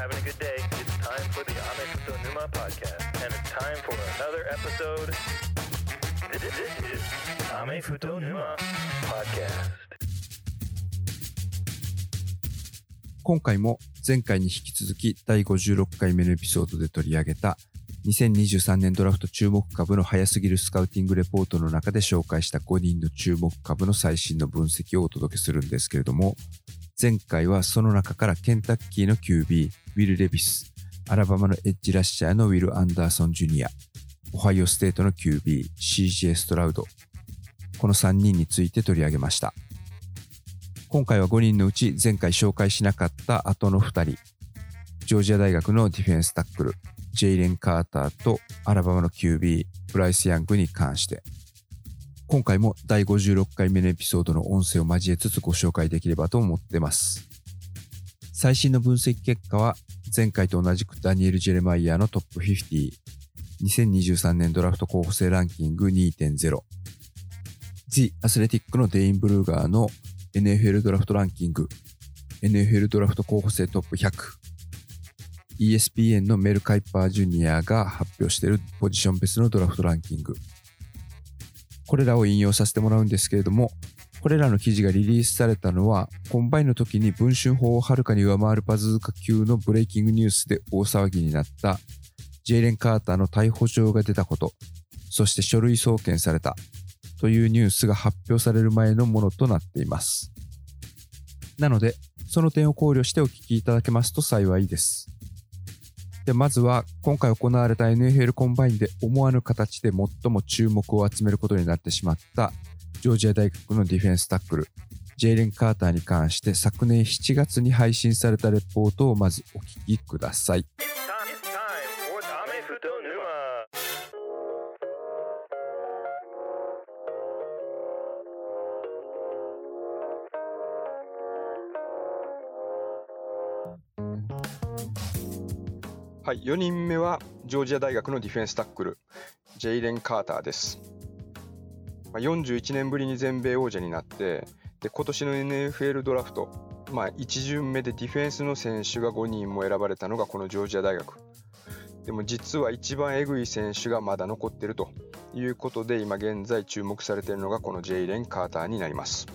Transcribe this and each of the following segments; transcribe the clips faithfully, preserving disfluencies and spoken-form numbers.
having a good day. It's time for the Amex Numa podcast, and it's time for another episode. This is Amex Numa podcast. 今回も前回に引き続きだいごじゅうろっかいめのエピソードで取り上げたにせんにじゅうさんねんドラフト注目株の早すぎるスカウティングレポートの中で紹介したごにんの注目株の最新の分析をお届けするんですけれども、前回はその中からケンタッキーの キュービー ウィル・レビス、アラバマのエッジラッシャーのウィル・アンダーソン・ジュニア、オハイオステートの キュービー シージェー ストラウド、このさんにんについて取り上げました。今回はごにんのうち前回紹介しなかった後のふたり、ジョージア大学のディフェンスタックルジェイレン・カーターとアラバマの キュービー ブライス・ヤングに関して、今回もだいごじゅうろっかいめのエピソードの音声を交えつつご紹介できればと思ってます。最新の分析結果は前回と同じくダニエル・ジェレマイヤーのトップごじゅう、 にせんにじゅうさんねんドラフト候補生ランキング にてんゼロ、 The Athletic のデイン・ブルーガーの エヌエフエル ドラフトランキング エヌエフエル ドラフト候補生トップひゃく、イーエスピーエヌ のメル・カイパージュニアが発表しているポジション別のドラフトランキング、これらを引用させてもらうんですけれども、これらの記事がリリースされたのはコンバインの時に文春砲をはるかに上回るバズーカ級のブレイキングニュースで大騒ぎになったジェイレン・カーターの逮捕状が出たこと、そして書類送検されたというニュースが発表される前のものとなっています。なのでその点を考慮してお聞きいただけますと幸いです。でまずは今回行われた エヌエフエル コンバインで思わぬ形で最も注目を集めることになってしまったジョージア大学のディフェンスタックルジェイレン・カーターに関して、昨年しちがつに配信されたレポートをまずお聞きください。はい、よにんめはジョージア大学のディフェンスタックルジェイレン・カーターです。よんじゅういちねんぶりに全米王者になって、で今年の エヌエフエル ドラフト、まあ、いち巡目でディフェンスの選手がごにんも選ばれたのがこのジョージア大学で、も実は一番エグい選手がまだ残っているということで、今現在注目されているのがこのジェイレン・カーターになります。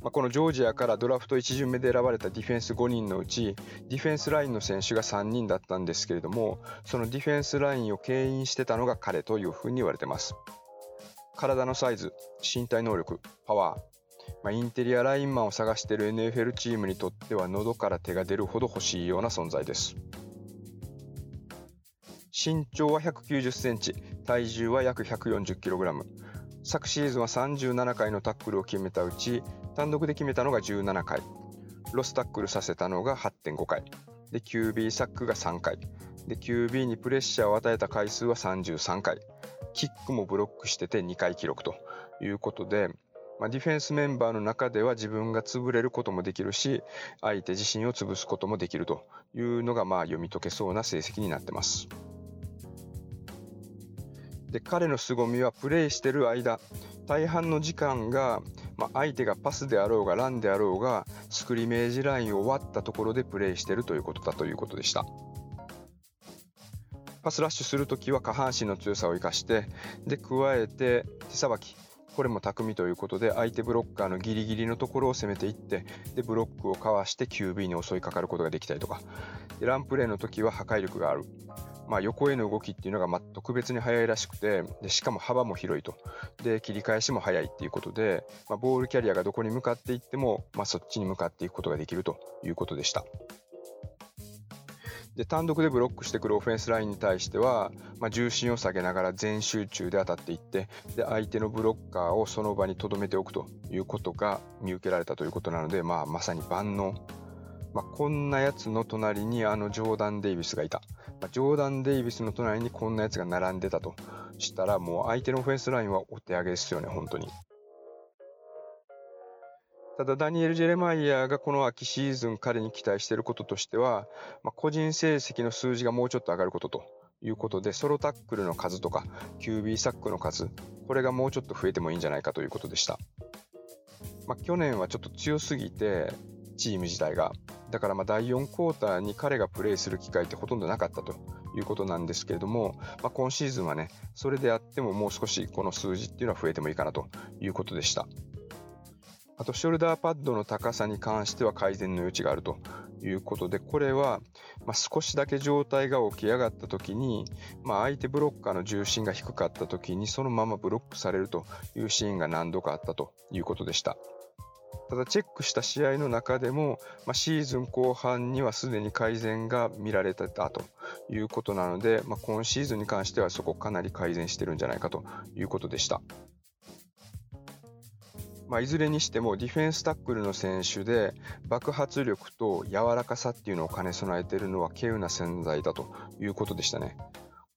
このジョージアからドラフトいち巡目で選ばれたディフェンスごにんのうち、ディフェンスラインの選手がさんにんだったんですけれども、そのディフェンスラインを牽引してたのが彼というふうに言われてます。体のサイズ、身体能力、パワー、まあ、インテリアラインマンを探している エヌエフエル チームにとっては喉から手が出るほど欲しいような存在です。身長はひゃくきゅうじゅっセンチ、体重は約 ひゃくよんじゅっキログラム、 昨シーズンはさんじゅうななかいのタックルを決めたうち単独で決めたのがじゅうななかい、ロスタックルさせたのが はってんごかいで、 キュービー サックがさんかいで、 キュービー にプレッシャーを与えた回数はさんじゅうさんかい、キックもブロックしててにかい記録ということで、まあ、ディフェンスメンバーの中では自分が潰れることもできるし、相手自身を潰すこともできるというのが、まあ読み解けそうな成績になってます。で彼の凄みはプレーしてる間、大半の時間がまあ、相手がパスであろうがランであろうがスクリメージラインを割ったところでプレーしているということだということでした。パスラッシュするときは下半身の強さを生かして、で加えて手さばき、これも巧みということで、相手ブロッカーのギリギリのところを攻めていって、でブロックをかわして キュービー に襲いかかることができたりとか、でランプレーのときは破壊力がある、まあ、横への動きっていうのがま特別に速いらしくて、でしかも幅も広いと、で切り返しも速いっていうことで、まあ、ボールキャリアがどこに向かっていっても、まあ、そっちに向かっていくことができるということでした。で単独でブロックしてくるオフェンスラインに対しては、まあ、重心を下げながら全集中で当たっていって、で相手のブロッカーをその場に留めておくということが見受けられたということなので、まあ、まさに万能、まあ、こんなやつの隣にあのジョーダン・デイビスがいた、まあ、ジョーダン・デイビスの隣にこんなやつが並んでたとしたら、もう相手のオフェンスラインはお手上げですよね、本当に。ただダニエル・ジェレマイヤーがこの秋シーズン彼に期待していることとしては、まあ、個人成績の数字がもうちょっと上がることということで、ソロタックルの数とか キュービー サックの数、これがもうちょっと増えてもいいんじゃないかということでした。まあ、去年はちょっと強すぎてチーム自体が。だからまあだいよんクォーターに彼がプレーする機会ってほとんどなかったということなんですけれども、まあ、今シーズンはね、それであってももう少しこの数字っていうのは増えてもいいかなということでした。あとショルダーパッドの高さに関しては改善の余地があるということで、これはまあ少しだけ状態が起き上がった時に、まあ、相手ブロッカーの重心が低かった時にそのままブロックされるというシーンが何度かあったということでした。ただチェックした試合の中でも、まあ、シーズン後半にはすでに改善が見られてたということなので、まあ、今シーズンに関してはそこかなり改善してるんじゃないかということでした。まあ、いずれにしてもディフェンスタックルの選手で爆発力と柔らかさっていうのを兼ね備えているのは稀有な存在だということでしたね。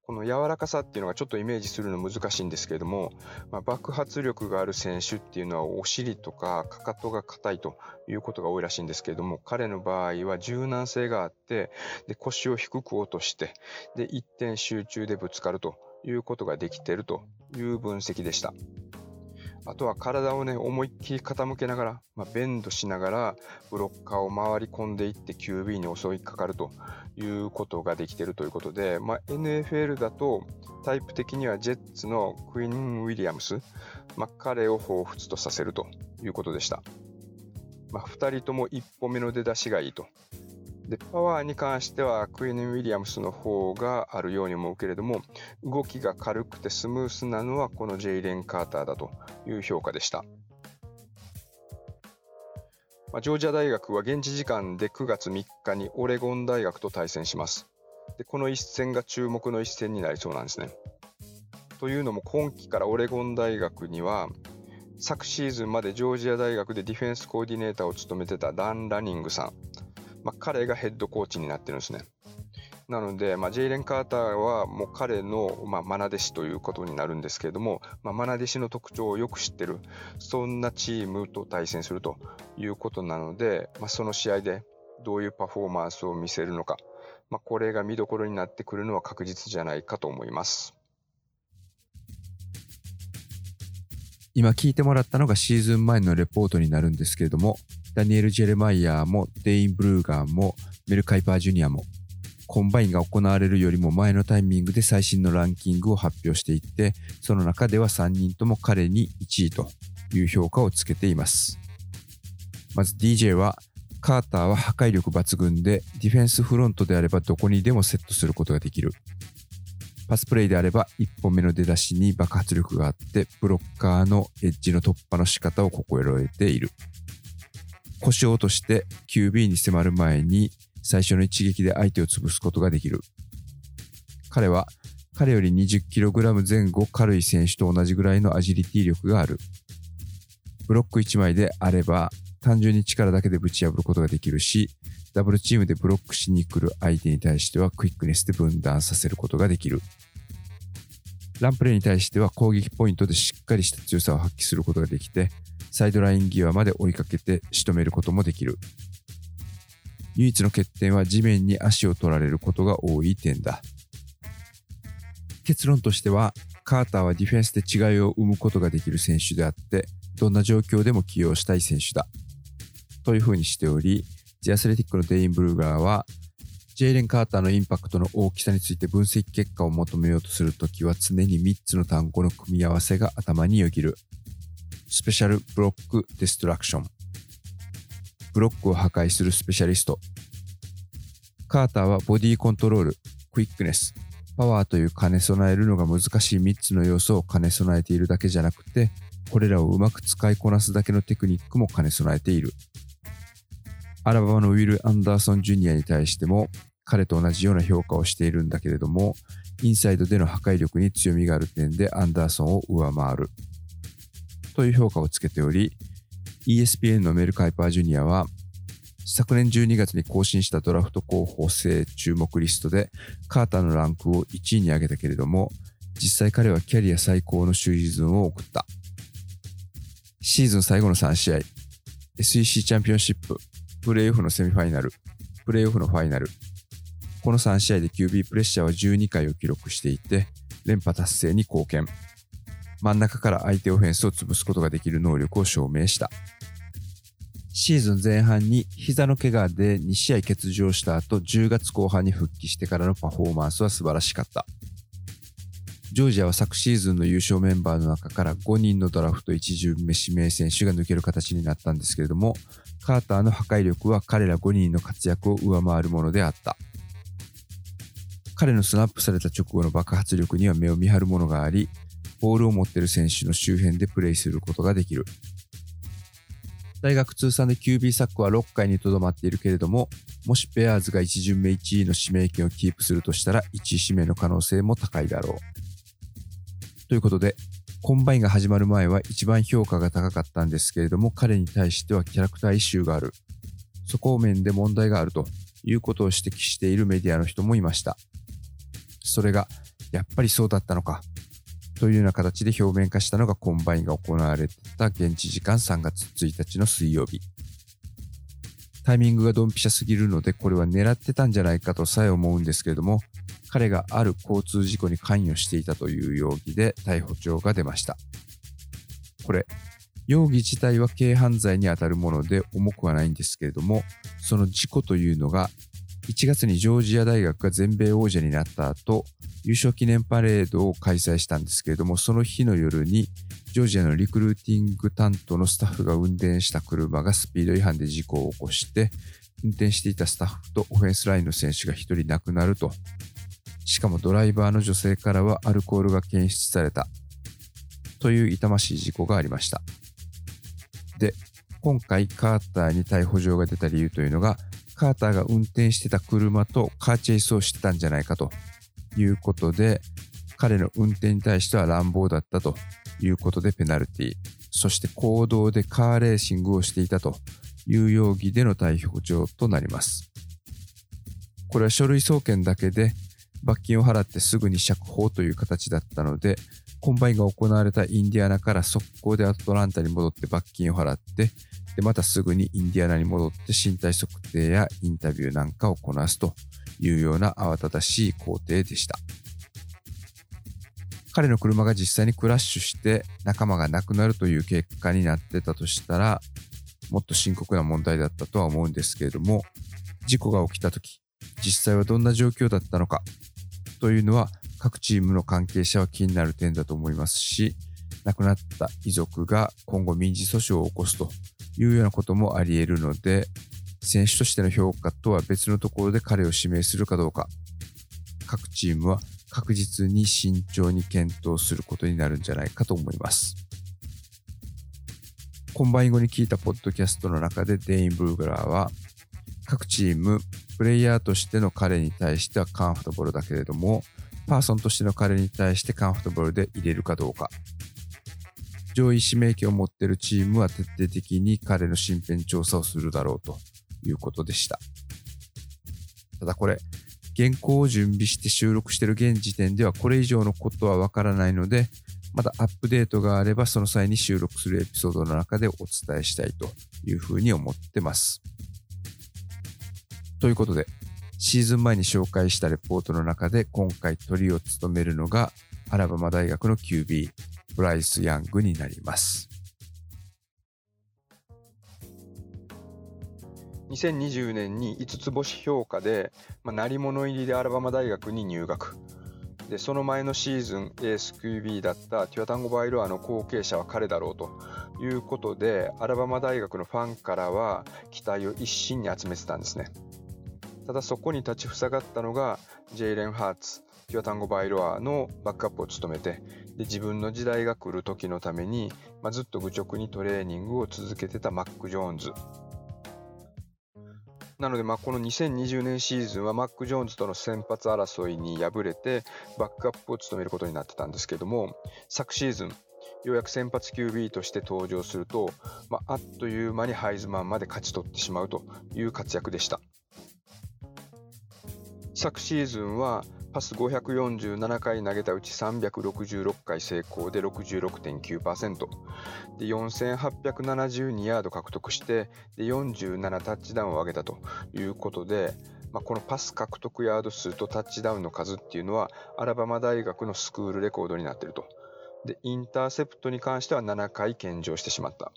この柔らかさっていうのがちょっとイメージするの難しいんですけれども、まあ、爆発力がある選手っていうのはお尻とかかかとが硬いということが多いらしいんですけれども、彼の場合は柔軟性があって、で腰を低く落としてで一点集中でぶつかるということができているという分析でした。あとは体をね、思いっきり傾けながら、まあ、ベンドしながらブロッカーを回り込んでいって キュービー に襲いかかるということができているということで、まあ、エヌエフエル だとタイプ的にはジェッツのクイーン・ウィリアムス、まあ、彼を彷彿とさせるということでした。まあ、ふたりとも一歩目の出だしがいいと。でパワーに関してはクイーン・ウィリアムスの方があるように思うけれども、動きが軽くてスムースなのはこのジェイレン・カーターだという評価でした。まあ、ジョージア大学は現地時間でくがつみっかにオレゴン大学と対戦します。でこの一戦が注目の一戦になりそうなんですね。というのも今季からオレゴン大学には昨シーズンまでジョージア大学でディフェンスコーディネーターを務めてたダン・ラニングさん、まあ、彼がヘッドコーチになってるんですね。なので、まあ、ジェイレン・カーターはもう彼の、まあ、マナ弟子ということになるんですけれども、まあ、マナ弟子の特徴をよく知ってる、そんなチームと対戦するということなので、まあ、その試合でどういうパフォーマンスを見せるのか、まあ、これが見どころになってくるのは確実じゃないかと思います。今聞いてもらったのがシーズン前のレポートになるんですけれども、ダニエル・ジェレマイヤーもデイン・ブルーガーもメル・カイパー・ジュニアもコンバインが行われるよりも前のタイミングで最新のランキングを発表していって、その中ではさんにんとも彼にいちいという評価をつけています。まず ディージェー はカーターは破壊力抜群でディフェンスフロントであればどこにでもセットすることができる、パスプレイであればいっぽんめの出だしに爆発力があってブロッカーのエッジの突破の仕方を心得ている、腰を落として キュービー に迫る前に最初の一撃で相手を潰すことができる。彼は彼より にじゅっキログラム 前後軽い選手と同じぐらいのアジリティ力がある。ブロックいちまいであれば単純に力だけでぶち破ることができるし、ダブルチームでブロックしに来る相手に対してはクイックネスで分断させることができる。ランプレーに対しては攻撃ポイントでしっかりした強さを発揮することができて、サイドライン際まで追いかけて仕留めることもできる。唯一の欠点は地面に足を取られることが多い点だ。結論としては、カーターはディフェンスで違いを生むことができる選手であって、どんな状況でも起用したい選手だ。というふうにしており、ジアスレティックのデイン・ブルーガーは、ジェイレン・カーターのインパクトの大きさについて分析結果を求めようとするときは常にみっつの単語の組み合わせが頭によぎる。スペシャルブロックデストラクション、ブロックを破壊するスペシャリスト。カーターはボディコントロール、クイックネス、パワーという兼ね備えるのが難しいみっつの要素を兼ね備えているだけじゃなくて、これらをうまく使いこなすだけのテクニックも兼ね備えている。アラバマのウィル・アンダーソン・ジュニアに対しても彼と同じような評価をしているんだけれども、インサイドでの破壊力に強みがある点でアンダーソンを上回るという評価をつけており、 イーエスピーエヌ のメル・カイパー・ジュニアは昨年じゅうにがつに更新したドラフト候補生注目リストでカーターのランクをいちいに上げたけれども、実際彼はキャリア最高のシーズンを送った。シーズン最後のさんしあい、 エスイーシー チャンピオンシップ、プレーオフのセミファイナル、プレーオフのファイナル、このさんしあいで キュービー プレッシャーはじゅうにかいを記録していて連覇達成に貢献、真ん中から相手オフェンスを潰すことができる能力を証明した。シーズン前半に膝の怪我でに試合欠場した後、じゅうがつこう半に復帰してからのパフォーマンスは素晴らしかった。ジョージアは昨シーズンの優勝メンバーの中からごにんのドラフトいち巡目指名選手が抜ける形になったんですけれども、カーターの破壊力は彼らごにんの活躍を上回るものであった。彼のスナップされた直後の爆発力には目を見張るものがあり、ボールを持っている選手の周辺でプレーすることができる。大学通算で キュービー サックはろっかいにとどまっているけれども、もしペアーズがいち巡目いちいの指名権をキープするとしたらいちい指名の可能性も高いだろう。ということで、コンバインが始まる前は一番評価が高かったんですけれども、彼に対してはキャラクターイシューがある。素行面で問題があるということを指摘しているメディアの人もいました。それが、やっぱりそうだったのか、というような形で表面化したのがコンバインが行われてた現地時間さんがつついたちの水曜日。タイミングがドンピシャすぎるので、これは狙ってたんじゃないかとさえ思うんですけれども、彼がある交通事故に関与していたという容疑で逮捕状が出ました。これ、容疑自体は軽犯罪にあたるもので重くはないんですけれども、その事故というのが、いちがつにジョージア大学が全米王者になった後、優勝記念パレードを開催したんですけれども、その日の夜に、ジョージアのリクルーティング担当のスタッフが運転した車がスピード違反で事故を起こして、運転していたスタッフとオフェンスラインの選手がひとり亡くなると。しかもドライバーの女性からはアルコールが検出されたという痛ましい事故がありました。で、今回カーターに逮捕状が出た理由というのが、カーターが運転してた車とカーチェイスをしてたんじゃないかということで、彼の運転に対しては乱暴だったということでペナルティ、そして行動でカーレーシングをしていたという容疑での逮捕状となります。これは書類送検だけで、罰金を払ってすぐに釈放という形だったので、コンバインが行われたインディアナから速攻でアトランタに戻って罰金を払って、でまたすぐにインディアナに戻って身体測定やインタビューなんかをこなすというような慌ただしい工程でした。彼の車が実際にクラッシュして仲間が亡くなるという結果になってたとしたら、もっと深刻な問題だったとは思うんですけれども、事故が起きたとき、実際はどんな状況だったのか、というのは各チームの関係者は気になる点だと思いますし、亡くなった遺族が今後民事訴訟を起こすというようなこともあり得るので、選手としての評価とは別のところで彼を指名するかどうか、各チームは確実に慎重に検討することになるんじゃないかと思います。コンバイン後に聞いたポッドキャストの中でデイン・ブルーグラーは、各チーム、プレイヤーとしての彼に対してはカンフォータブルだけれども、パーソンとしての彼に対してカンフォータブルで入れるかどうか。上位指名権を持っているチームは徹底的に彼の身辺調査をするだろうということでした。ただこれ、原稿を準備して収録している現時点ではこれ以上のことはわからないので、まだアップデートがあればその際に収録するエピソードの中でお伝えしたいというふうに思ってます。ということで、シーズン前に紹介したレポートの中で今回トリを務めるのがアラバマ大学の キュービー、ブライス・ヤングになります。にせんにじゅうねんにいつつぼし評価で、まあ、鳴り物入りでアラバマ大学に入学。で、その前のシーズンエース キュービー だったティワタンゴ・バイロアの後継者は彼だろうということで、アラバマ大学のファンからは期待を一身に集めてたんですね。ただそこに立ちふさがったのがジェイレン・ハーツ、ティワタンゴ・バイロアのバックアップを務めて、で自分の時代が来る時のために、まあ、ずっと愚直にトレーニングを続けてたマック・ジョーンズ。なので、まあこのにせんにじゅうねんシーズンはマック・ジョーンズとの先発争いに敗れてバックアップを務めることになってたんですけども、昨シーズンようやく先発 キュービー として登場すると、まあ、あっという間にハイズマンまで勝ち取ってしまうという活躍でした。昨シーズンはパスごひゃくよんじゅうななかい投げたうちさんびゃくろくじゅうろっかい成功で ろくじゅうろくてんきゅうパーセント でよんせんはっぴゃくななじゅうにヤード獲得してでよんじゅうななタッチダウンを挙げたということで、まあ、このパス獲得ヤード数とタッチダウンの数っていうのはアラバマ大学のスクールレコードになっていると。でインターセプトに関してはななかい献上してしまった。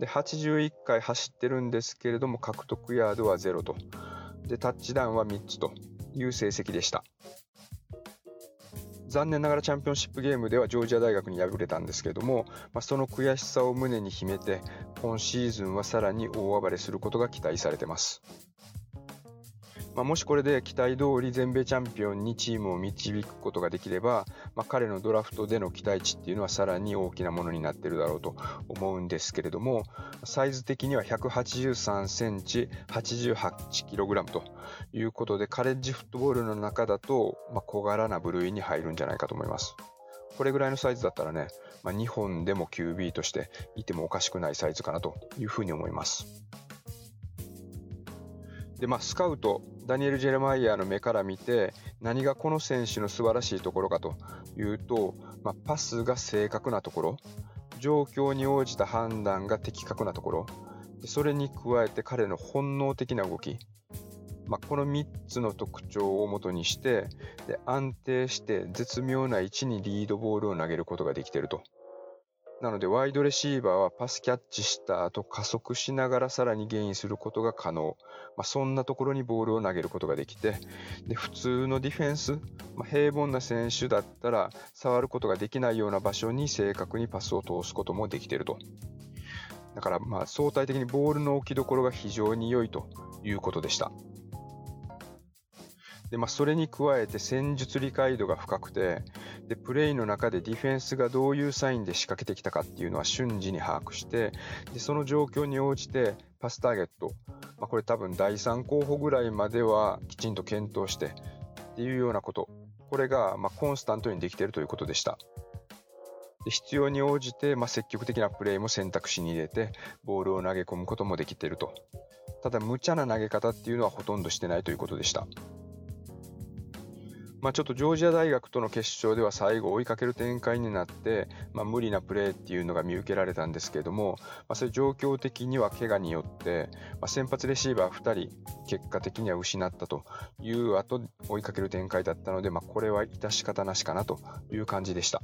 ではちじゅういっかい走ってるんですけれども獲得ヤードはゼロと、でタッチダウンはみっつという成績でした。残念ながらチャンピオンシップゲームではジョージア大学に敗れたんですけれども、まあ、その悔しさを胸に秘めて今シーズンはさらに大暴れすることが期待されています。まあ、もしこれで期待通り全米チャンピオンにチームを導くことができれば、まあ、彼のドラフトでの期待値っていうのはさらに大きなものになっているだろうと思うんですけれども、サイズ的にはひゃくはちじゅうさんセンチ、はちじゅうはちキログラムということで、カレッジフットボールの中だとまあ小柄な部類に入るんじゃないかと思います。これぐらいのサイズだったらね、まあ、にほんでも キュービー としていてもおかしくないサイズかなというふうに思います。でまあ、スカウトダニエル・ジェレマイヤーの目から見て何がこの選手の素晴らしいところかというと、まあ、パスが正確なところ、状況に応じた判断が的確なところ、それに加えて彼の本能的な動き、まあ、このみっつの特徴を元にしてで安定して絶妙な位置にリードボールを投げることができていると。なのでワイドレシーバーはパスキャッチした後加速しながらさらにゲインすることが可能、まあ、そんなところにボールを投げることができて、で普通のディフェンス、まあ、平凡な選手だったら触ることができないような場所に正確にパスを通すこともできていると。だからまあ相対的にボールの置きどころが非常に良いということでした。でまあ、それに加えて戦術理解度が深くて、でプレーの中でディフェンスがどういうサインで仕掛けてきたかっていうのは瞬時に把握して、でその状況に応じてパスターゲット、まあ、これ多分だいさん候補ぐらいまではきちんと検討してっていうようなこと、これがまあコンスタントにできているということでした。で必要に応じてまあ積極的なプレーも選択肢に入れてボールを投げ込むこともできていると。ただ無茶な投げ方っていうのはほとんどしてないということでした。まあ、ちょっとジョージア大学との決勝では最後追いかける展開になって、まあ、無理なプレーっていうのが見受けられたんですけれども、まあ、それ状況的には怪我によって、まあ、先発レシーバーふたり結果的には失ったという後追いかける展開だったので、まあ、これは致し方なしかなという感じでした。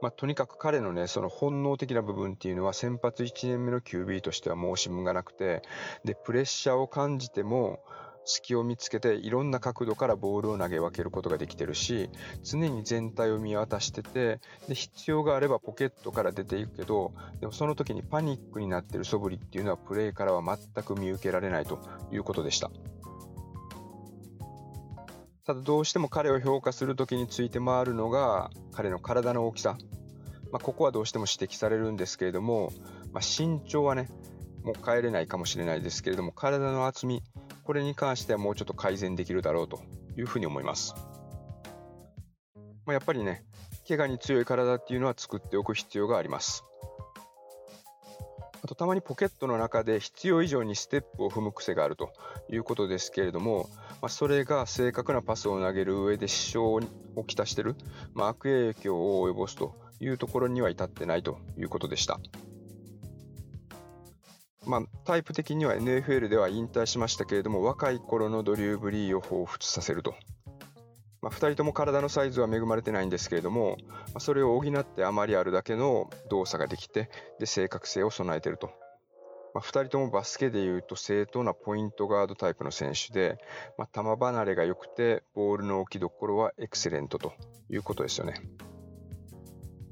まあ、とにかく彼のね、その本能的な部分っていうのは先発いちねんめの キュービー としては申し分がなくて、でプレッシャーを感じても隙を見つけていろんな角度からボールを投げ分けることができてるし、常に全体を見渡してて、で必要があればポケットから出ていくけど、でもその時にパニックになってる素振りっていうのはプレーからは全く見受けられないということでした。ただどうしても彼を評価する時について回るのが彼の体の大きさ、まあ、ここはどうしても指摘されるんですけれども、まあ、身長はねもう変えれないかもしれないですけれども、体の厚み、これに関してはもうちょっと改善できるだろうというふうに思います。まあ、やっぱりね、怪我に強い体っていうのは作っておく必要があります。あとたまにポケットの中で必要以上にステップを踏む癖があるということですけれども、まあ、それが正確なパスを投げる上で支障をきたしている、まあ、悪影響を及ぼすというところには至ってないということでした。まあ、タイプ的には エヌエフエル では引退しましたけれども、若い頃のドリュー・ブリーを彷彿させると、まあ、ふたりとも体のサイズは恵まれてないんですけれども、まあ、それを補ってあまりあるだけの動作ができて、で正確性を備えていると、まあ、ふたりともバスケでいうと正当なポイントガードタイプの選手で、まあ、球離れが良くてボールの置きどころはエクセレントということですよね。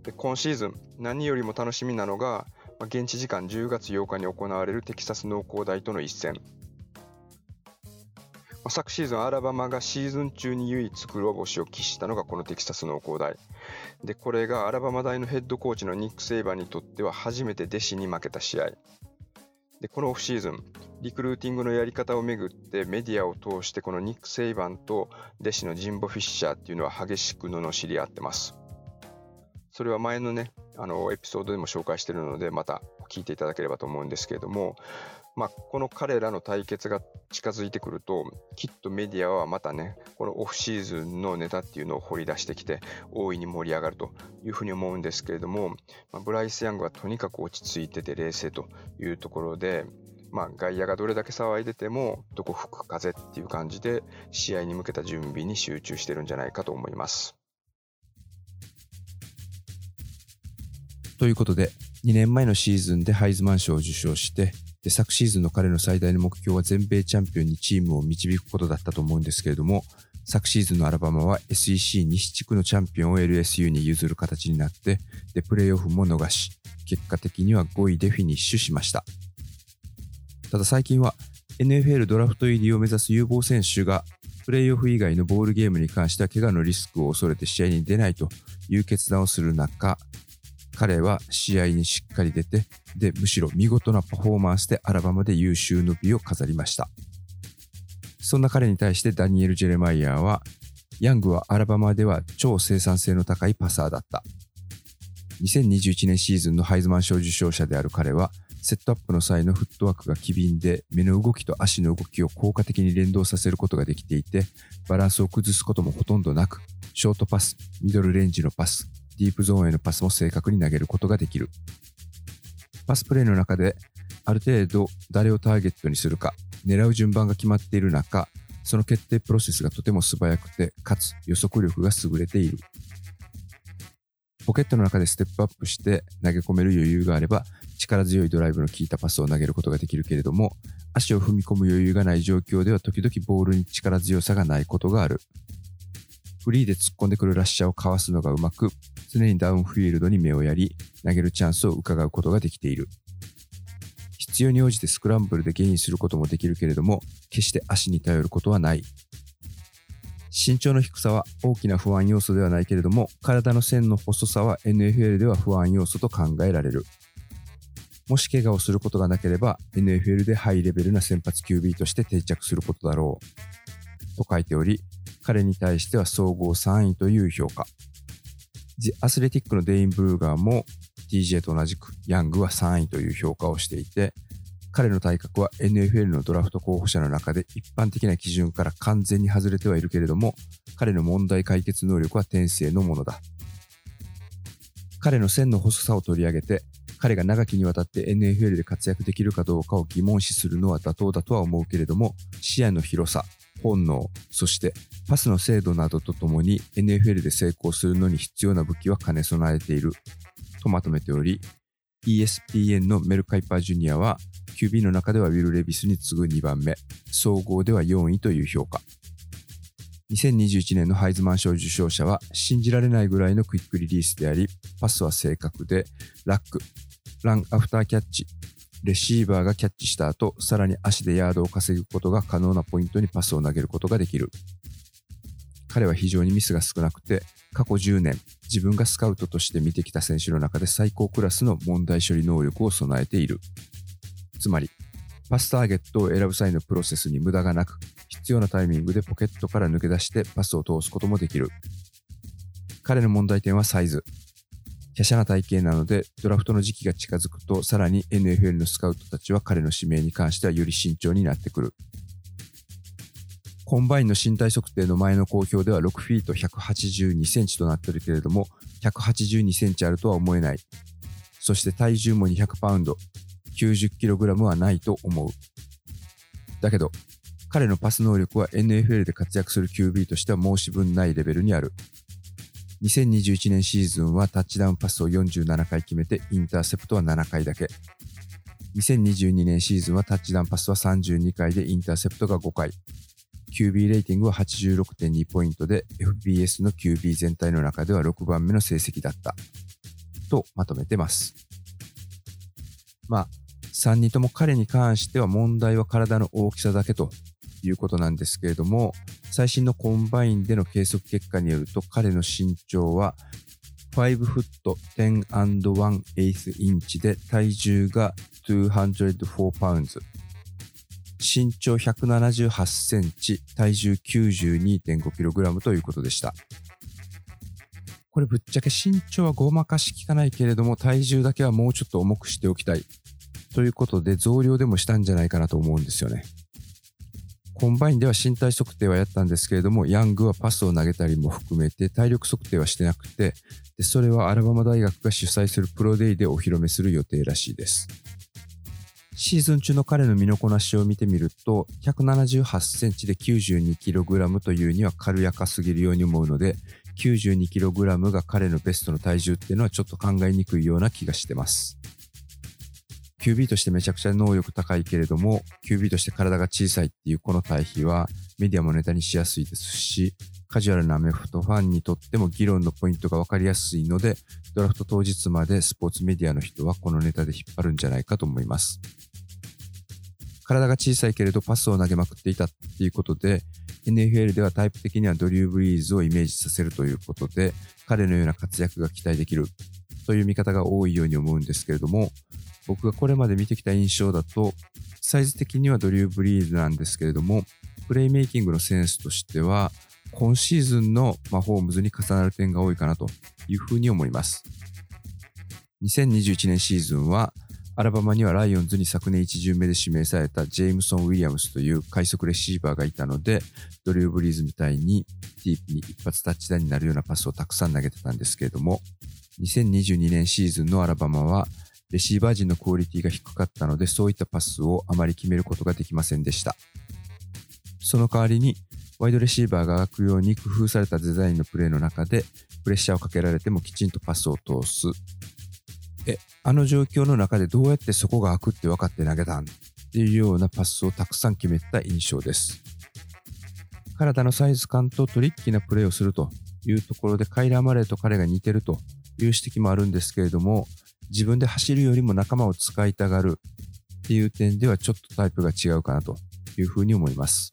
で今シーズン何よりも楽しみなのが現地時間じゅうがつようかに行われるテキサス農工大との一戦。昨シーズンアラバマがシーズン中に唯一黒星を喫したのがこのテキサス農工大で、これがアラバマ大のヘッドコーチのニック・セイバーにとっては初めて弟子に負けた試合で、このオフシーズンリクルーティングのやり方をめぐってメディアを通してこのニック・セイバーと弟子のジンボ・フィッシャーっていうのは激しく罵り合ってます。それは前のね、あのエピソードでも紹介しているので、また聞いていただければと思うんですけれども、まあ、この彼らの対決が近づいてくると、きっとメディアはまたね、このオフシーズンのネタっていうのを掘り出してきて、大いに盛り上がるというふうに思うんですけれども、まあ、ブライス・ヤングはとにかく落ち着いてて冷静というところで、まあ、外野がどれだけ騒いでても、どこ吹く風っていう感じで、試合に向けた準備に集中してるんじゃないかと思います。ということで、にねんまえのシーズンでハイズマン賞を受賞して、で昨シーズンの彼の最大の目標は全米チャンピオンにチームを導くことだったと思うんですけれども、昨シーズンのアラバマは エスイーシー 西地区のチャンピオンを エルエスユー に譲る形になって、でプレーオフも逃し、結果的にはごいでフィニッシュしました。ただ最近は エヌエフエル ドラフト入りを目指す有望選手がプレーオフ以外のボールゲームに関しては怪我のリスクを恐れて試合に出ないという決断をする中、彼は試合にしっかり出て、でむしろ見事なパフォーマンスでアラバマで優秀の美を飾りました。そんな彼に対してダニエル・ジェレマイヤーは、ヤングはアラバマでは超生産性の高いパサーだった。にせんにじゅういちねんシーズンのハイズマン賞受賞者である彼は、セットアップの際のフットワークが機敏で、目の動きと足の動きを効果的に連動させることができていて、バランスを崩すこともほとんどなく、ショートパス、ミドルレンジのパス、ディープゾーンへのパスも正確に投げることができる。パスプレーの中である程度誰をターゲットにするか、狙う順番が決まっている中、その決定プロセスがとても素早くて、かつ予測力が優れている。ポケットの中でステップアップして投げ込める余裕があれば、力強いドライブの効いたパスを投げることができるけれども、足を踏み込む余裕がない状況では時々ボールに力強さがないことがある。フリーで突っ込んでくるラッシャーをかわすのがうまく、常にダウンフィールドに目をやり、投げるチャンスを伺うことができている。必要に応じてスクランブルでゲインすることもできるけれども、決して足に頼ることはない。身長の低さは大きな不安要素ではないけれども、体の線の細さは エヌエフエル では不安要素と考えられる。もし怪我をすることがなければ エヌエフエル でハイレベルな先発 キュービー として定着することだろうと書いており、彼に対しては総合さんいという評価。The Athletic のデイン・ブルーガーも ティージェー と同じくヤングはさんいという評価をしていて、彼の体格は エヌエフエル のドラフト候補者の中で一般的な基準から完全に外れてはいるけれども、彼の問題解決能力は天性のものだ。彼の線の細さを取り上げて、彼が長きにわたって エヌエフエル で活躍できるかどうかを疑問視するのは妥当だとは思うけれども、視野の広さ、本能、そしてパスの精度などとともに エヌエフエル で成功するのに必要な武器は兼ね備えているとまとめており、イーエスピーエヌ のメル・カイパージュニアは キュービー の中ではウィル・レビスに次ぐにばんめ、総合ではよんいという評価。にせんにじゅういちねんのハイズマン賞受賞者は信じられないぐらいのクイックリリースであり、パスは正確で、ラック、ランアフターキャッチ、レシーバーがキャッチした後、さらに足でヤードを稼ぐことが可能なポイントにパスを投げることができる。彼は非常にミスが少なくて、過去じゅうねん、自分がスカウトとして見てきた選手の中で最高クラスの問題処理能力を備えている。つまり、パスターゲットを選ぶ際のプロセスに無駄がなく、必要なタイミングでポケットから抜け出してパスを通すこともできる。彼の問題点はサイズ。華奢な体型なので、ドラフトの時期が近づくと、さらに エヌエフエル のスカウトたちは彼の指名に関してはより慎重になってくる。コンバインの身体測定の前の公表ではろくフィートひゃくはちじゅうにセンチとなっているけれども、ひゃくはちじゅうにセンチあるとは思えない。そして体重もにひゃくパウンド、きゅうじゅっキログラムはないと思う。だけど、彼のパス能力は エヌエフエル で活躍する キュービー としては申し分ないレベルにある。にせんにじゅういちねんシーズンはタッチダウンパスをよんじゅうななかい決めて、インターセプトはななかいだけ。にせんにじゅうにねんシーズンはタッチダウンパスはさんじゅうにかいで、インターセプトがごかい。キュービー レーティングは はちじゅうろくてんにポイントで、エフビーエス の キュービー 全体の中ではろくばんめの成績だった。とまとめてます。まあ、さんにんとも彼に関しては問題は体の大きさだけということなんですけれども、最新のコンバインでの計測結果によると、彼の身長はごフットじゅういちはちインチで、体重がにひゃくよんパウンド、身長ひゃくななじゅうはちセンチ、体重 きゅうじゅうにてんごキログラム ということでした。これぶっちゃけ身長はごまかしきかないけれども、体重だけはもうちょっと重くしておきたいということで、増量でもしたんじゃないかなと思うんですよね。コンバインでは身体測定はやったんですけれども、ヤングはパスを投げたりも含めて体力測定はしてなくて、でそれはアラバマ大学が主催するプロデイでお披露目する予定らしいです。シーズン中の彼の身のこなしを見てみると、ひゃくななじゅうはちセンチで きゅうじゅうにキログラム というには軽やかすぎるように思うので、きゅうじゅうにキログラム が彼のベストの体重っていうのはちょっと考えにくいような気がしてます。 キュービー としてめちゃくちゃ能力高いけれども キュービー として体が小さいっていうこの対比はメディアもネタにしやすいですし、カジュアルなアメフトファンにとっても議論のポイントが分かりやすいので、ドラフト当日までスポーツメディアの人はこのネタで引っ張るんじゃないかと思います。体が小さいけれどパスを投げまくっていたっていうことで エヌエフエル ではタイプ的にはドリュー・ブリーズをイメージさせるということで、彼のような活躍が期待できるという見方が多いように思うんですけれども、僕がこれまで見てきた印象だとサイズ的にはドリュー・ブリーズなんですけれども、プレイメイキングのセンスとしては今シーズンのマホームズに重なる点が多いかなというふうに思います。にせんにじゅういちねんシーズンはアラバマにはライオンズに昨年いち巡目で指名されたジェームソン・ウィリアムスという快速レシーバーがいたので、ドリュー・ブリーズみたいにディープに一発タッチダウンになるようなパスをたくさん投げてたんですけれども、にせんにじゅうにねんシーズンのアラバマはレシーバー陣のクオリティが低かったので、そういったパスをあまり決めることができませんでした。その代わりにワイドレシーバーが開くように工夫されたデザインのプレーの中でプレッシャーをかけられてもきちんとパスを通す。え、あの状況の中でどうやってそこが開くって分かって投げたんっていうようなパスをたくさん決めた印象です。体のサイズ感とトリッキーなプレーをするというところでカイラー・マレーと彼が似てるという指摘もあるんですけれども、自分で走るよりも仲間を使いたがるっていう点ではちょっとタイプが違うかなというふうに思います。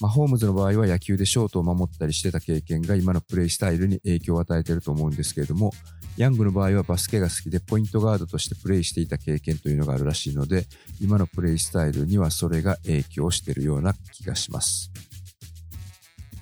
マホームズの場合は野球でショートを守ったりしてた経験が今のプレイスタイルに影響を与えていると思うんですけれども、ヤングの場合はバスケが好きでポイントガードとしてプレイしていた経験というのがあるらしいので、今のプレイスタイルにはそれが影響しているような気がします。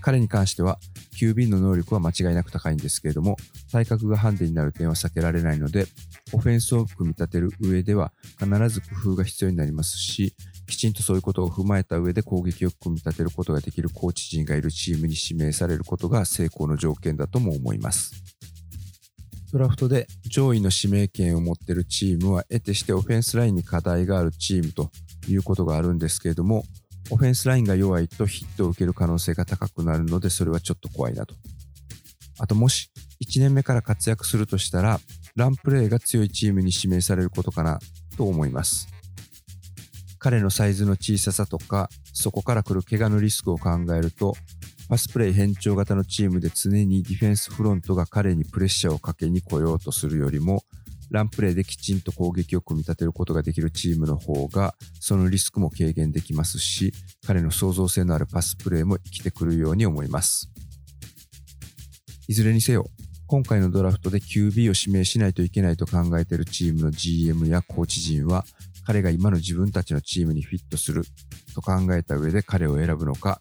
彼に関しては キュービー の能力は間違いなく高いんですけれども、体格がハンデになる点は避けられないので、オフェンスを組み立てる上では必ず工夫が必要になりますし、きちんとそういうことを踏まえた上で攻撃を組み立てることができるコーチ陣がいるチームに指名されることが成功の条件だとも思います。ドラフトで上位の指名権を持っているチームは得てしてオフェンスラインに課題があるチームということがあるんですけれども、オフェンスラインが弱いとヒットを受ける可能性が高くなるので、それはちょっと怖いなと。あと、もしいちねんめから活躍するとしたらランプレーが強いチームに指名されることかなと思います。彼のサイズの小ささとか、そこから来る怪我のリスクを考えると、パスプレイ偏重型のチームで常にディフェンスフロントが彼にプレッシャーをかけに来ようとするよりも、ランプレイできちんと攻撃を組み立てることができるチームの方が、そのリスクも軽減できますし、彼の創造性のあるパスプレイも生きてくるように思います。いずれにせよ、今回のドラフトで キュービー を指名しないといけないと考えているチームの ジーエム やコーチ陣は、彼が今の自分たちのチームにフィットすると考えた上で彼を選ぶのか、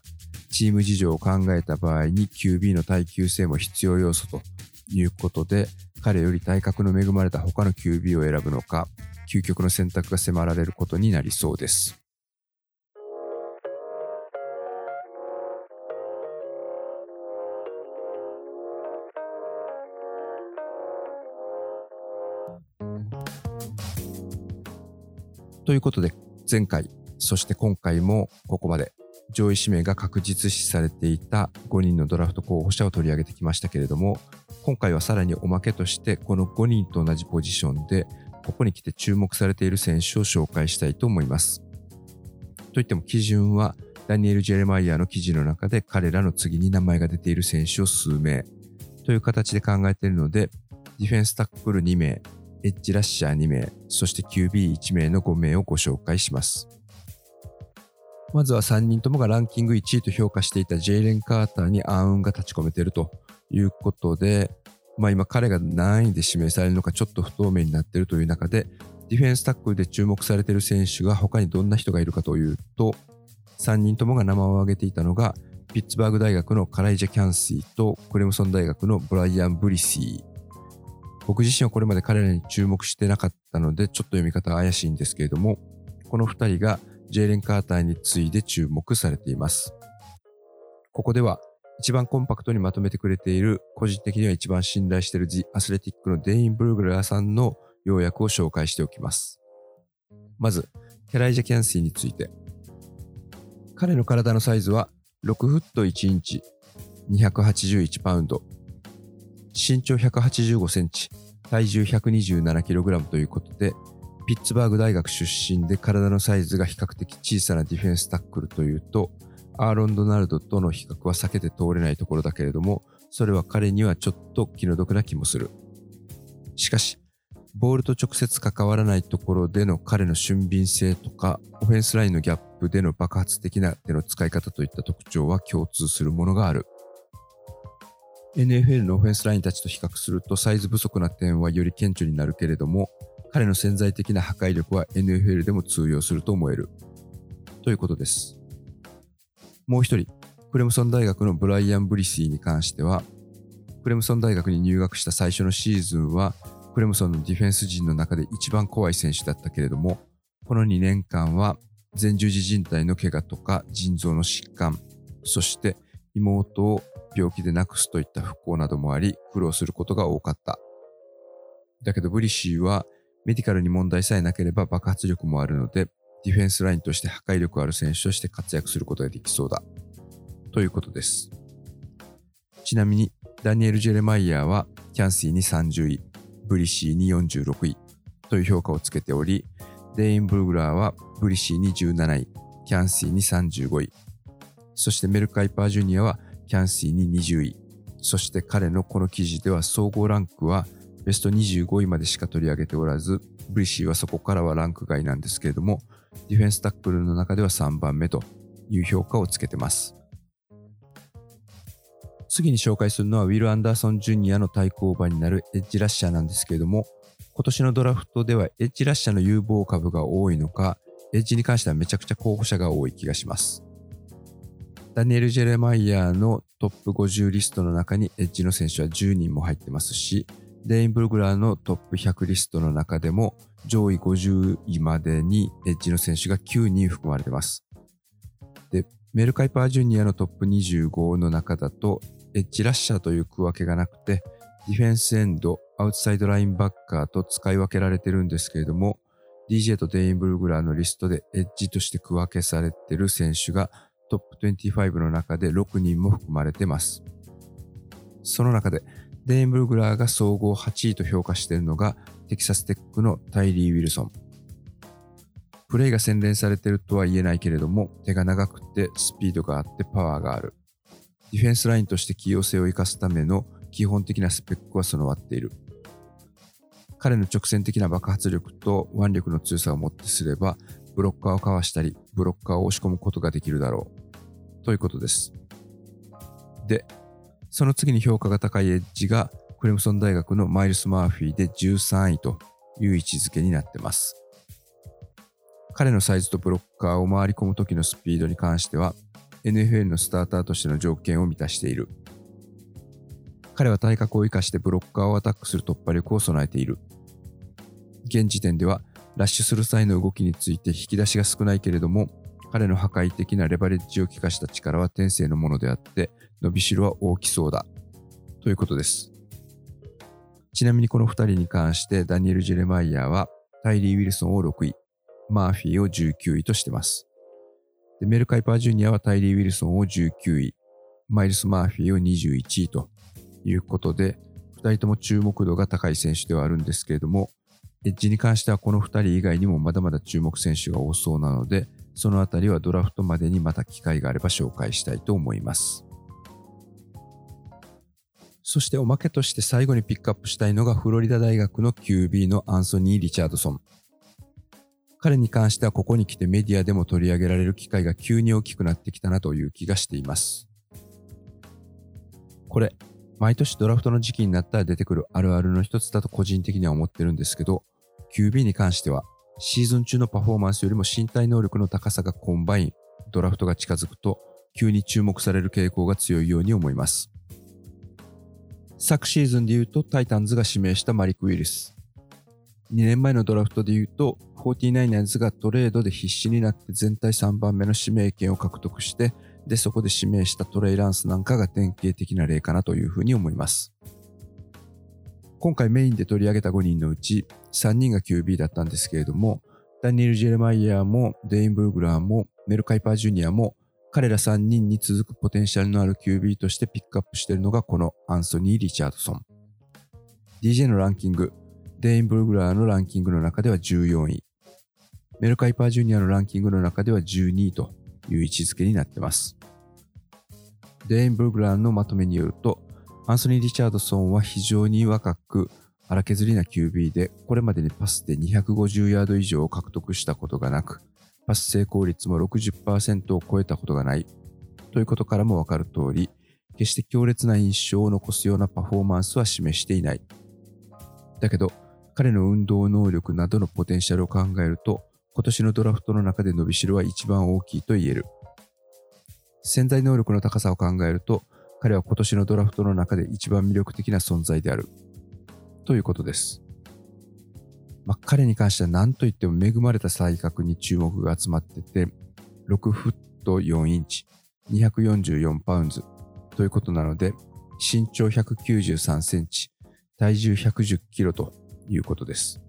チーム事情を考えた場合に キュービー の耐久性も必要要素ということで、彼より体格の恵まれた他の キュービー を選ぶのか、究極の選択が迫られることになりそうです。ということで、前回そして今回もここまで上位指名が確実視されていたごにんのドラフト候補者を取り上げてきましたけれども、今回はさらにおまけとしてこのごにんと同じポジションでここに来て注目されている選手を紹介したいと思います。といっても基準はダニエル・ジェレマイアの記事の中で彼らの次に名前が出ている選手を数名という形で考えているので、ディフェンスタックルにめい、エッジラッシャーにめい、そして キュービーいち 名のごめいをご紹介します。まずはさんにんともがランキングいちいと評価していたジェイレン・カーターに暗雲が立ち込めているということで、まあ今彼が何位で指名されるのかちょっと不透明になっているという中で、ディフェンスタックルで注目されている選手が他にどんな人がいるかというと、さんにんともが名前を挙げていたのがピッツバーグ大学のカライジャ・キャンシーとクレムソン大学のブライアン・ブリシー。僕自身はこれまで彼らに注目してなかったのでちょっと読み方は怪しいんですけれども、このふたりがジェイレン・カーターに次いで注目されています。ここでは一番コンパクトにまとめてくれている、個人的には一番信頼しているThe Athleticのデイン・ブルーグラーさんの要約を紹介しておきます。まずキャライジャ・キャンシーについて、彼の体のサイズはろくフットいちインチにひゃくはちじゅういちパウンド、身長ひゃくはちじゅうごセンチ、体重 ひゃくにじゅうななキログラム ということで、ピッツバーグ大学出身で体のサイズが比較的小さなディフェンスタックルというと、アーロン・ドナルドとの比較は避けて通れないところだけれども、それは彼にはちょっと気の毒な気もする。しかし、ボールと直接関わらないところでの彼の俊敏性とか、オフェンスラインのギャップでの爆発的な手の使い方といった特徴は共通するものがある。エヌエフエル のオフェンスラインたちと比較するとサイズ不足な点はより顕著になるけれども、彼の潜在的な破壊力は エヌエフエル でも通用すると思えるということです。もう一人、クレムソン大学のブライアン・ブリシーに関しては、クレムソン大学に入学した最初のシーズンはクレムソンのディフェンス陣の中で一番怖い選手だったけれども、このにねんかんは前十字靭帯の怪我とか腎臓の疾患、そして妹を病気で亡くすといった不幸などもあり、苦労することが多かった。だけどブリシーはメディカルに問題さえなければ爆発力もあるので、ディフェンスラインとして破壊力ある選手として活躍することができそうだということです。ちなみにダニエル・ジェレマイヤーはキャンシーにさんじゅうい、ブリシーによんじゅうろくいという評価をつけており、デイン・ブルグラーはブリシーにじゅうなない、キャンシーにさんじゅうごい、そしてメル・カイパー・ジュニアはキャンシーににじゅうい。そして彼のこの記事では総合ランクはベストにじゅうごいまでしか取り上げておらず、ブリシーはそこからはランク外なんですけれども、ディフェンスタックルの中ではさんばんめという評価をつけてます。次に紹介するのはウィル・アンダーソン・ジュニアの対抗馬になるエッジラッシャーなんですけれども、今年のドラフトではエッジラッシャーの有望株が多いのか、エッジに関してはめちゃくちゃ候補者が多い気がします。ダニエル・ジェレマイヤーのトップごじゅうリストの中にエッジの選手はじゅうにんも入ってますし、デイン・ブルグラーのトップひゃくリストの中でも上位ごじゅういまでにエッジの選手がきゅうにん含まれてます。で、メル・カイパー・ジュニアのトップにじゅうごの中だとエッジラッシャーという区分けがなくて、ディフェンスエンド、アウトサイドラインバッカーと使い分けられてるんですけれども、 ディージェー とデインブルグラーのリストでエッジとして区分けされてる選手がトップにじゅうごの中でろくにんも含まれてます。その中でデインブルグラーが総合はちいと評価しているのがテキサステックのタイリー・ウィルソン。プレーが洗練されているとは言えないけれども、手が長くてスピードがあってパワーがある。ディフェンスラインとして器用性を生かすための基本的なスペックは備わっている。彼の直線的な爆発力と腕力の強さをもってすれば、ブロッカーをかわしたりブロッカーを押し込むことができるだろうということです。で、その次に評価が高いエッジがクレムソン大学のマイルス・マーフィーでじゅうさんいという位置づけになってます。彼のサイズとブロッカーを回り込む時のスピードに関してはエヌエフエル のスターターとしての条件を満たしている。彼は体格を生かしてブロッカーをアタックする突破力を備えている。現時点ではラッシュする際の動きについて引き出しが少ないけれども、彼の破壊的なレバレッジを効かした力は天性のものであって伸びしろは大きそうだということです。ちなみにこのふたりに関してダニエル・ジェレマイヤーはタイリー・ウィルソンをろくい、マーフィーをじゅうきゅういとしてます。で、メル・カイパー・ジュニアはタイリー・ウィルソンをじゅうきゅうい、マイルス・マーフィーをにじゅういちいということで、ふたりとも注目度が高い選手ではあるんですけれども、エッジに関してはこのふたり以外にもまだまだ注目選手が多そうなので、そのあたりはドラフトまでにまた機会があれば紹介したいと思います。そしておまけとして最後にピックアップしたいのがフロリダ大学の キュービー のアンソニー・リチャードソン。彼に関してはここに来てメディアでも取り上げられる機会が急に大きくなってきたなという気がしています。これ毎年ドラフトの時期になったら出てくるあるあるの一つだと個人的には思ってるんですけど、 キュービー に関してはシーズン中のパフォーマンスよりも身体能力の高さがコンバイン、ドラフトが近づくと急に注目される傾向が強いように思います。昨シーズンでいうとタイタンズが指名したマリック・ウィリス、にねんまえのドラフトでいうと フォーティーナイナーズ がトレードで必死になって全体さんばんめの指名権を獲得して、でそこで指名したトレイランスなんかが典型的な例かなというふうに思います。今回メインで取り上げたごにんのうちさんにんが キュービー だったんですけれども、ダニエル・ジェレマイヤーもデイン・ブルグラーもメル・カイパー・ジュニアも彼らさんにんに続くポテンシャルのある キュービー としてピックアップしているのがこのアンソニー・リチャードソン。 ディージェー のランキング、デイン・ブルグラーのランキングの中ではじゅうよんい、メル・カイパー・ジュニアのランキングの中ではじゅうにいという位置づけになっています。デイン・ブルグラーのまとめによると、アンソニー・リチャードソンは非常に若く荒削りな キュービー で、これまでにパスでにひゃくごじゅうヤード以上を獲得したことがなく、パス成功率も ろくじゅっパーセント を超えたことがないということからもわかる通り、決して強烈な印象を残すようなパフォーマンスは示していない。だけど彼の運動能力などのポテンシャルを考えると、今年のドラフトの中で伸びしろは一番大きいと言える。潜在能力の高さを考えると、彼は今年のドラフトの中で一番魅力的な存在であるということです。まあ、彼に関しては何といっても恵まれた体格に注目が集まってて、ろくフットよんインチ、にひゃくよんじゅうよんパウンドということなので、身長ひゃくきゅうじゅうさんセンチ、体重ひゃくじゅっキロということです。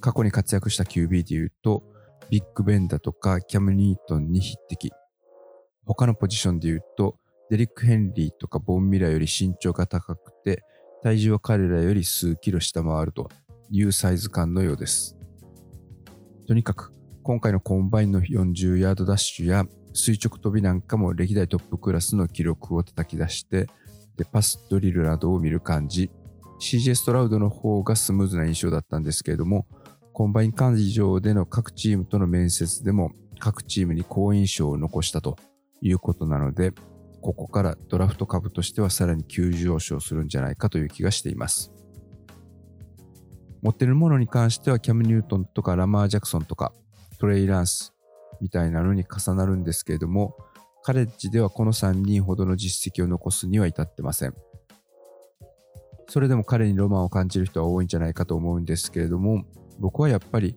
過去に活躍した キュービー でいうと、ビッグベンだとかキャム・ニートンに匹敵。他のポジションでいうと、デリック・ヘンリーとかボン・ミラーより身長が高くて、体重は彼らより数キロ下回るというサイズ感のようです。とにかく今回のコンバインのよんじゅうヤードダッシュや垂直跳びなんかも歴代トップクラスの記録を叩き出して、でパスドリルなどを見る感じ、 シージェー ストラウドの方がスムーズな印象だったんですけれども、コンバイン会場での各チームとの面接でも各チームに好印象を残したということなので、ここからドラフト株としてはさらに急上昇するんじゃないかという気がしています。持っているものに関してはキャム・ニュートンとかラマー・ジャクソンとかトレイ・ランスみたいなのに重なるんですけれども、カレッジではこのさんにんほどの実績を残すには至ってません。それでも彼にロマンを感じる人は多いんじゃないかと思うんですけれども、僕はやっぱり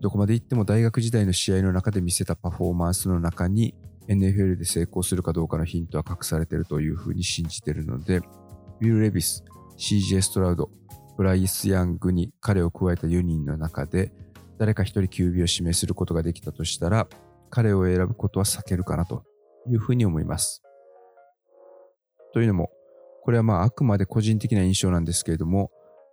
どこまで行っても大学時代の試合の中で見せたパフォーマンスの中に エヌエフエル で成功するかどうかのヒントは隠されているというふうに信じているので、ウィル・レビス、 シージェー ストラウド、ブライス・ヤングに彼を加えたよにんの中で誰か一人 キュービー を指名することができたとしたら、彼を選ぶことは避けるかなというふうに思います。というのも、これはまああくまで個人的な印象なんですけれども、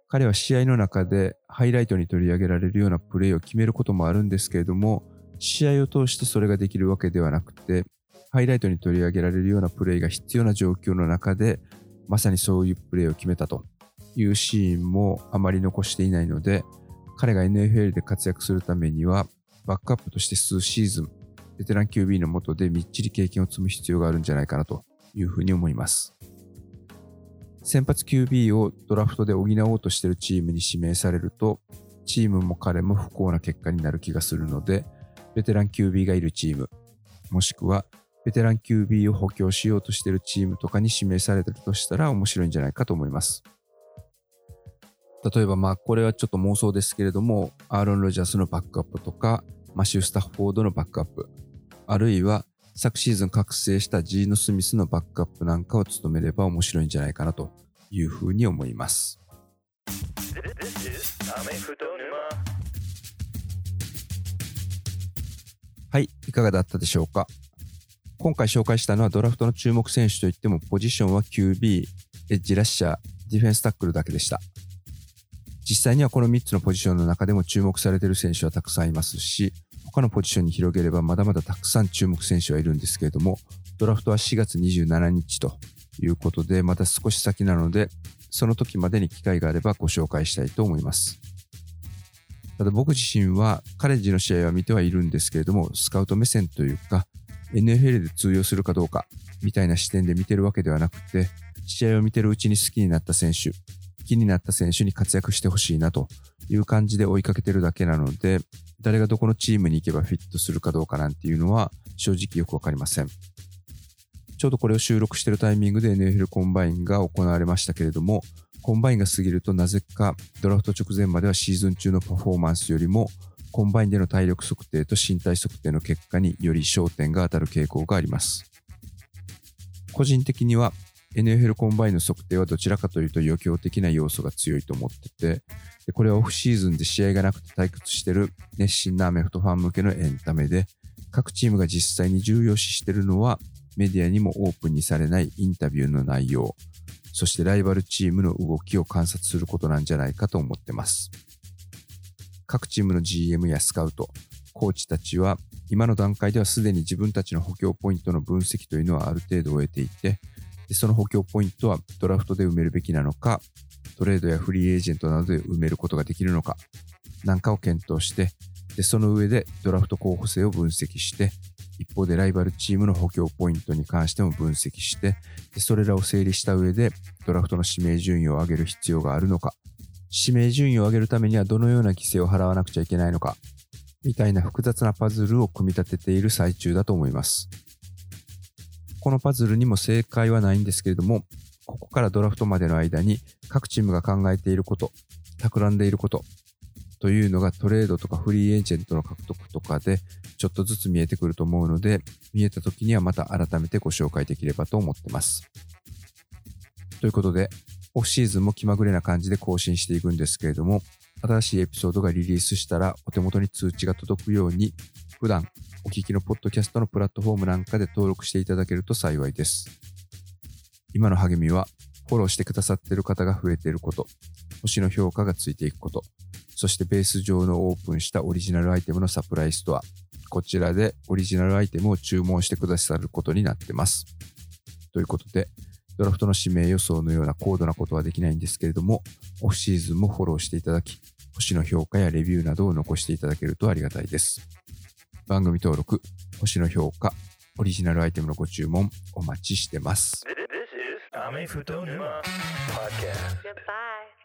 彼は試合の中でハイライトに取り上げられるようなプレーを決めることもあるんですけれども、試合を通してそれができるわけではなくて、ハイライトに取り上げられるようなプレーが必要な状況の中でまさにそういうプレーを決めたというシーンもあまり残していないので、彼が エヌエフエル で活躍するためにはバックアップとして数シーズンベテラン キュービー の下でみっちり経験を積む必要があるんじゃないかなというふうに思います。先発 キュービー をドラフトで補おうとしているチームに指名されると、チームも彼も不幸な結果になる気がするので、ベテラン キュービー がいるチーム、もしくはベテラン キュービー を補強しようとしているチームとかに指名されているとしたら面白いんじゃないかと思います。例えば、まあこれはちょっと妄想ですけれども、アーロン・ロジャースのバックアップとかマシュー・スタッフォードのバックアップ、あるいは昨シーズン覚醒したジーノ・スミスのバックアップなんかを務めれば面白いんじゃないかなというふうに思います。はい、いかがだったでしょうか。今回紹介したのはドラフトの注目選手といってもポジションは キュービー、エッジラッシャー、ディフェンスタックルだけでした。実際にはこのみっつのポジションの中でも注目されている選手はたくさんいますし、他のポジションに広げればまだまだたくさん注目選手はいるんですけれども、ドラフトはしがつにじゅうしちにちということで、また少し先なので、その時までに機会があればご紹介したいと思います。ただ僕自身はカレッジの試合は見てはいるんですけれども、スカウト目線というか エヌエフエル で通用するかどうかみたいな視点で見てるわけではなくて、試合を見てるうちに好きになった選手、気になった選手に活躍してほしいなという感じで追いかけてるだけなので、誰がどこのチームに行けばフィットするかどうかなんていうのは正直よくわかりません。ちょうどこれを収録しているタイミングで エヌエフエル コンバインが行われましたけれども、コンバインが過ぎるとなぜかドラフト直前まではシーズン中のパフォーマンスよりもコンバインでの体力測定と身体測定の結果により焦点が当たる傾向があります。個人的にはエヌエフエル コンバインの測定はどちらかというと余興的な要素が強いと思ってて、でこれはオフシーズンで試合がなくて退屈してる熱心なアメフトファン向けのエンタメで、各チームが実際に重要視しているのは、メディアにもオープンにされないインタビューの内容、そしてライバルチームの動きを観察することなんじゃないかと思ってます。各チームの ジーエム やスカウト、コーチたちは今の段階ではすでに自分たちの補強ポイントの分析というのはある程度終えていて、でその補強ポイントはドラフトで埋めるべきなのか、トレードやフリーエージェントなどで埋めることができるのかなんかを検討して、でその上でドラフト候補性を分析して、一方でライバルチームの補強ポイントに関しても分析して、でそれらを整理した上でドラフトの指名順位を上げる必要があるのか、指名順位を上げるためにはどのような犠牲を払わなくちゃいけないのかみたいな複雑なパズルを組み立てている最中だと思います。このパズルにも正解はないんですけれども、ここからドラフトまでの間に各チームが考えていること、企んでいることというのがトレードとかフリーエージェントの獲得とかでちょっとずつ見えてくると思うので、見えた時にはまた改めてご紹介できればと思ってます。ということで、オフシーズンも気まぐれな感じで更新していくんですけれども、新しいエピソードがリリースしたらお手元に通知が届くように、普段お聞きのポッドキャストのプラットフォームなんかで登録していただけると幸いです。今の励みはフォローしてくださっている方が増えていること、星の評価がついていくこと、そしてベース上のオープンしたオリジナルアイテムのサプライストア、こちらでオリジナルアイテムを注文してくださることになってます。ということで、ドラフトの指名予想のような高度なことはできないんですけれども、オフシーズンもフォローしていただき、星の評価やレビューなどを残していただけるとありがたいです。番組登録、星の評価、オリジナルアイテムのご注文お待ちしてます。This is アメフト沼 Podcast.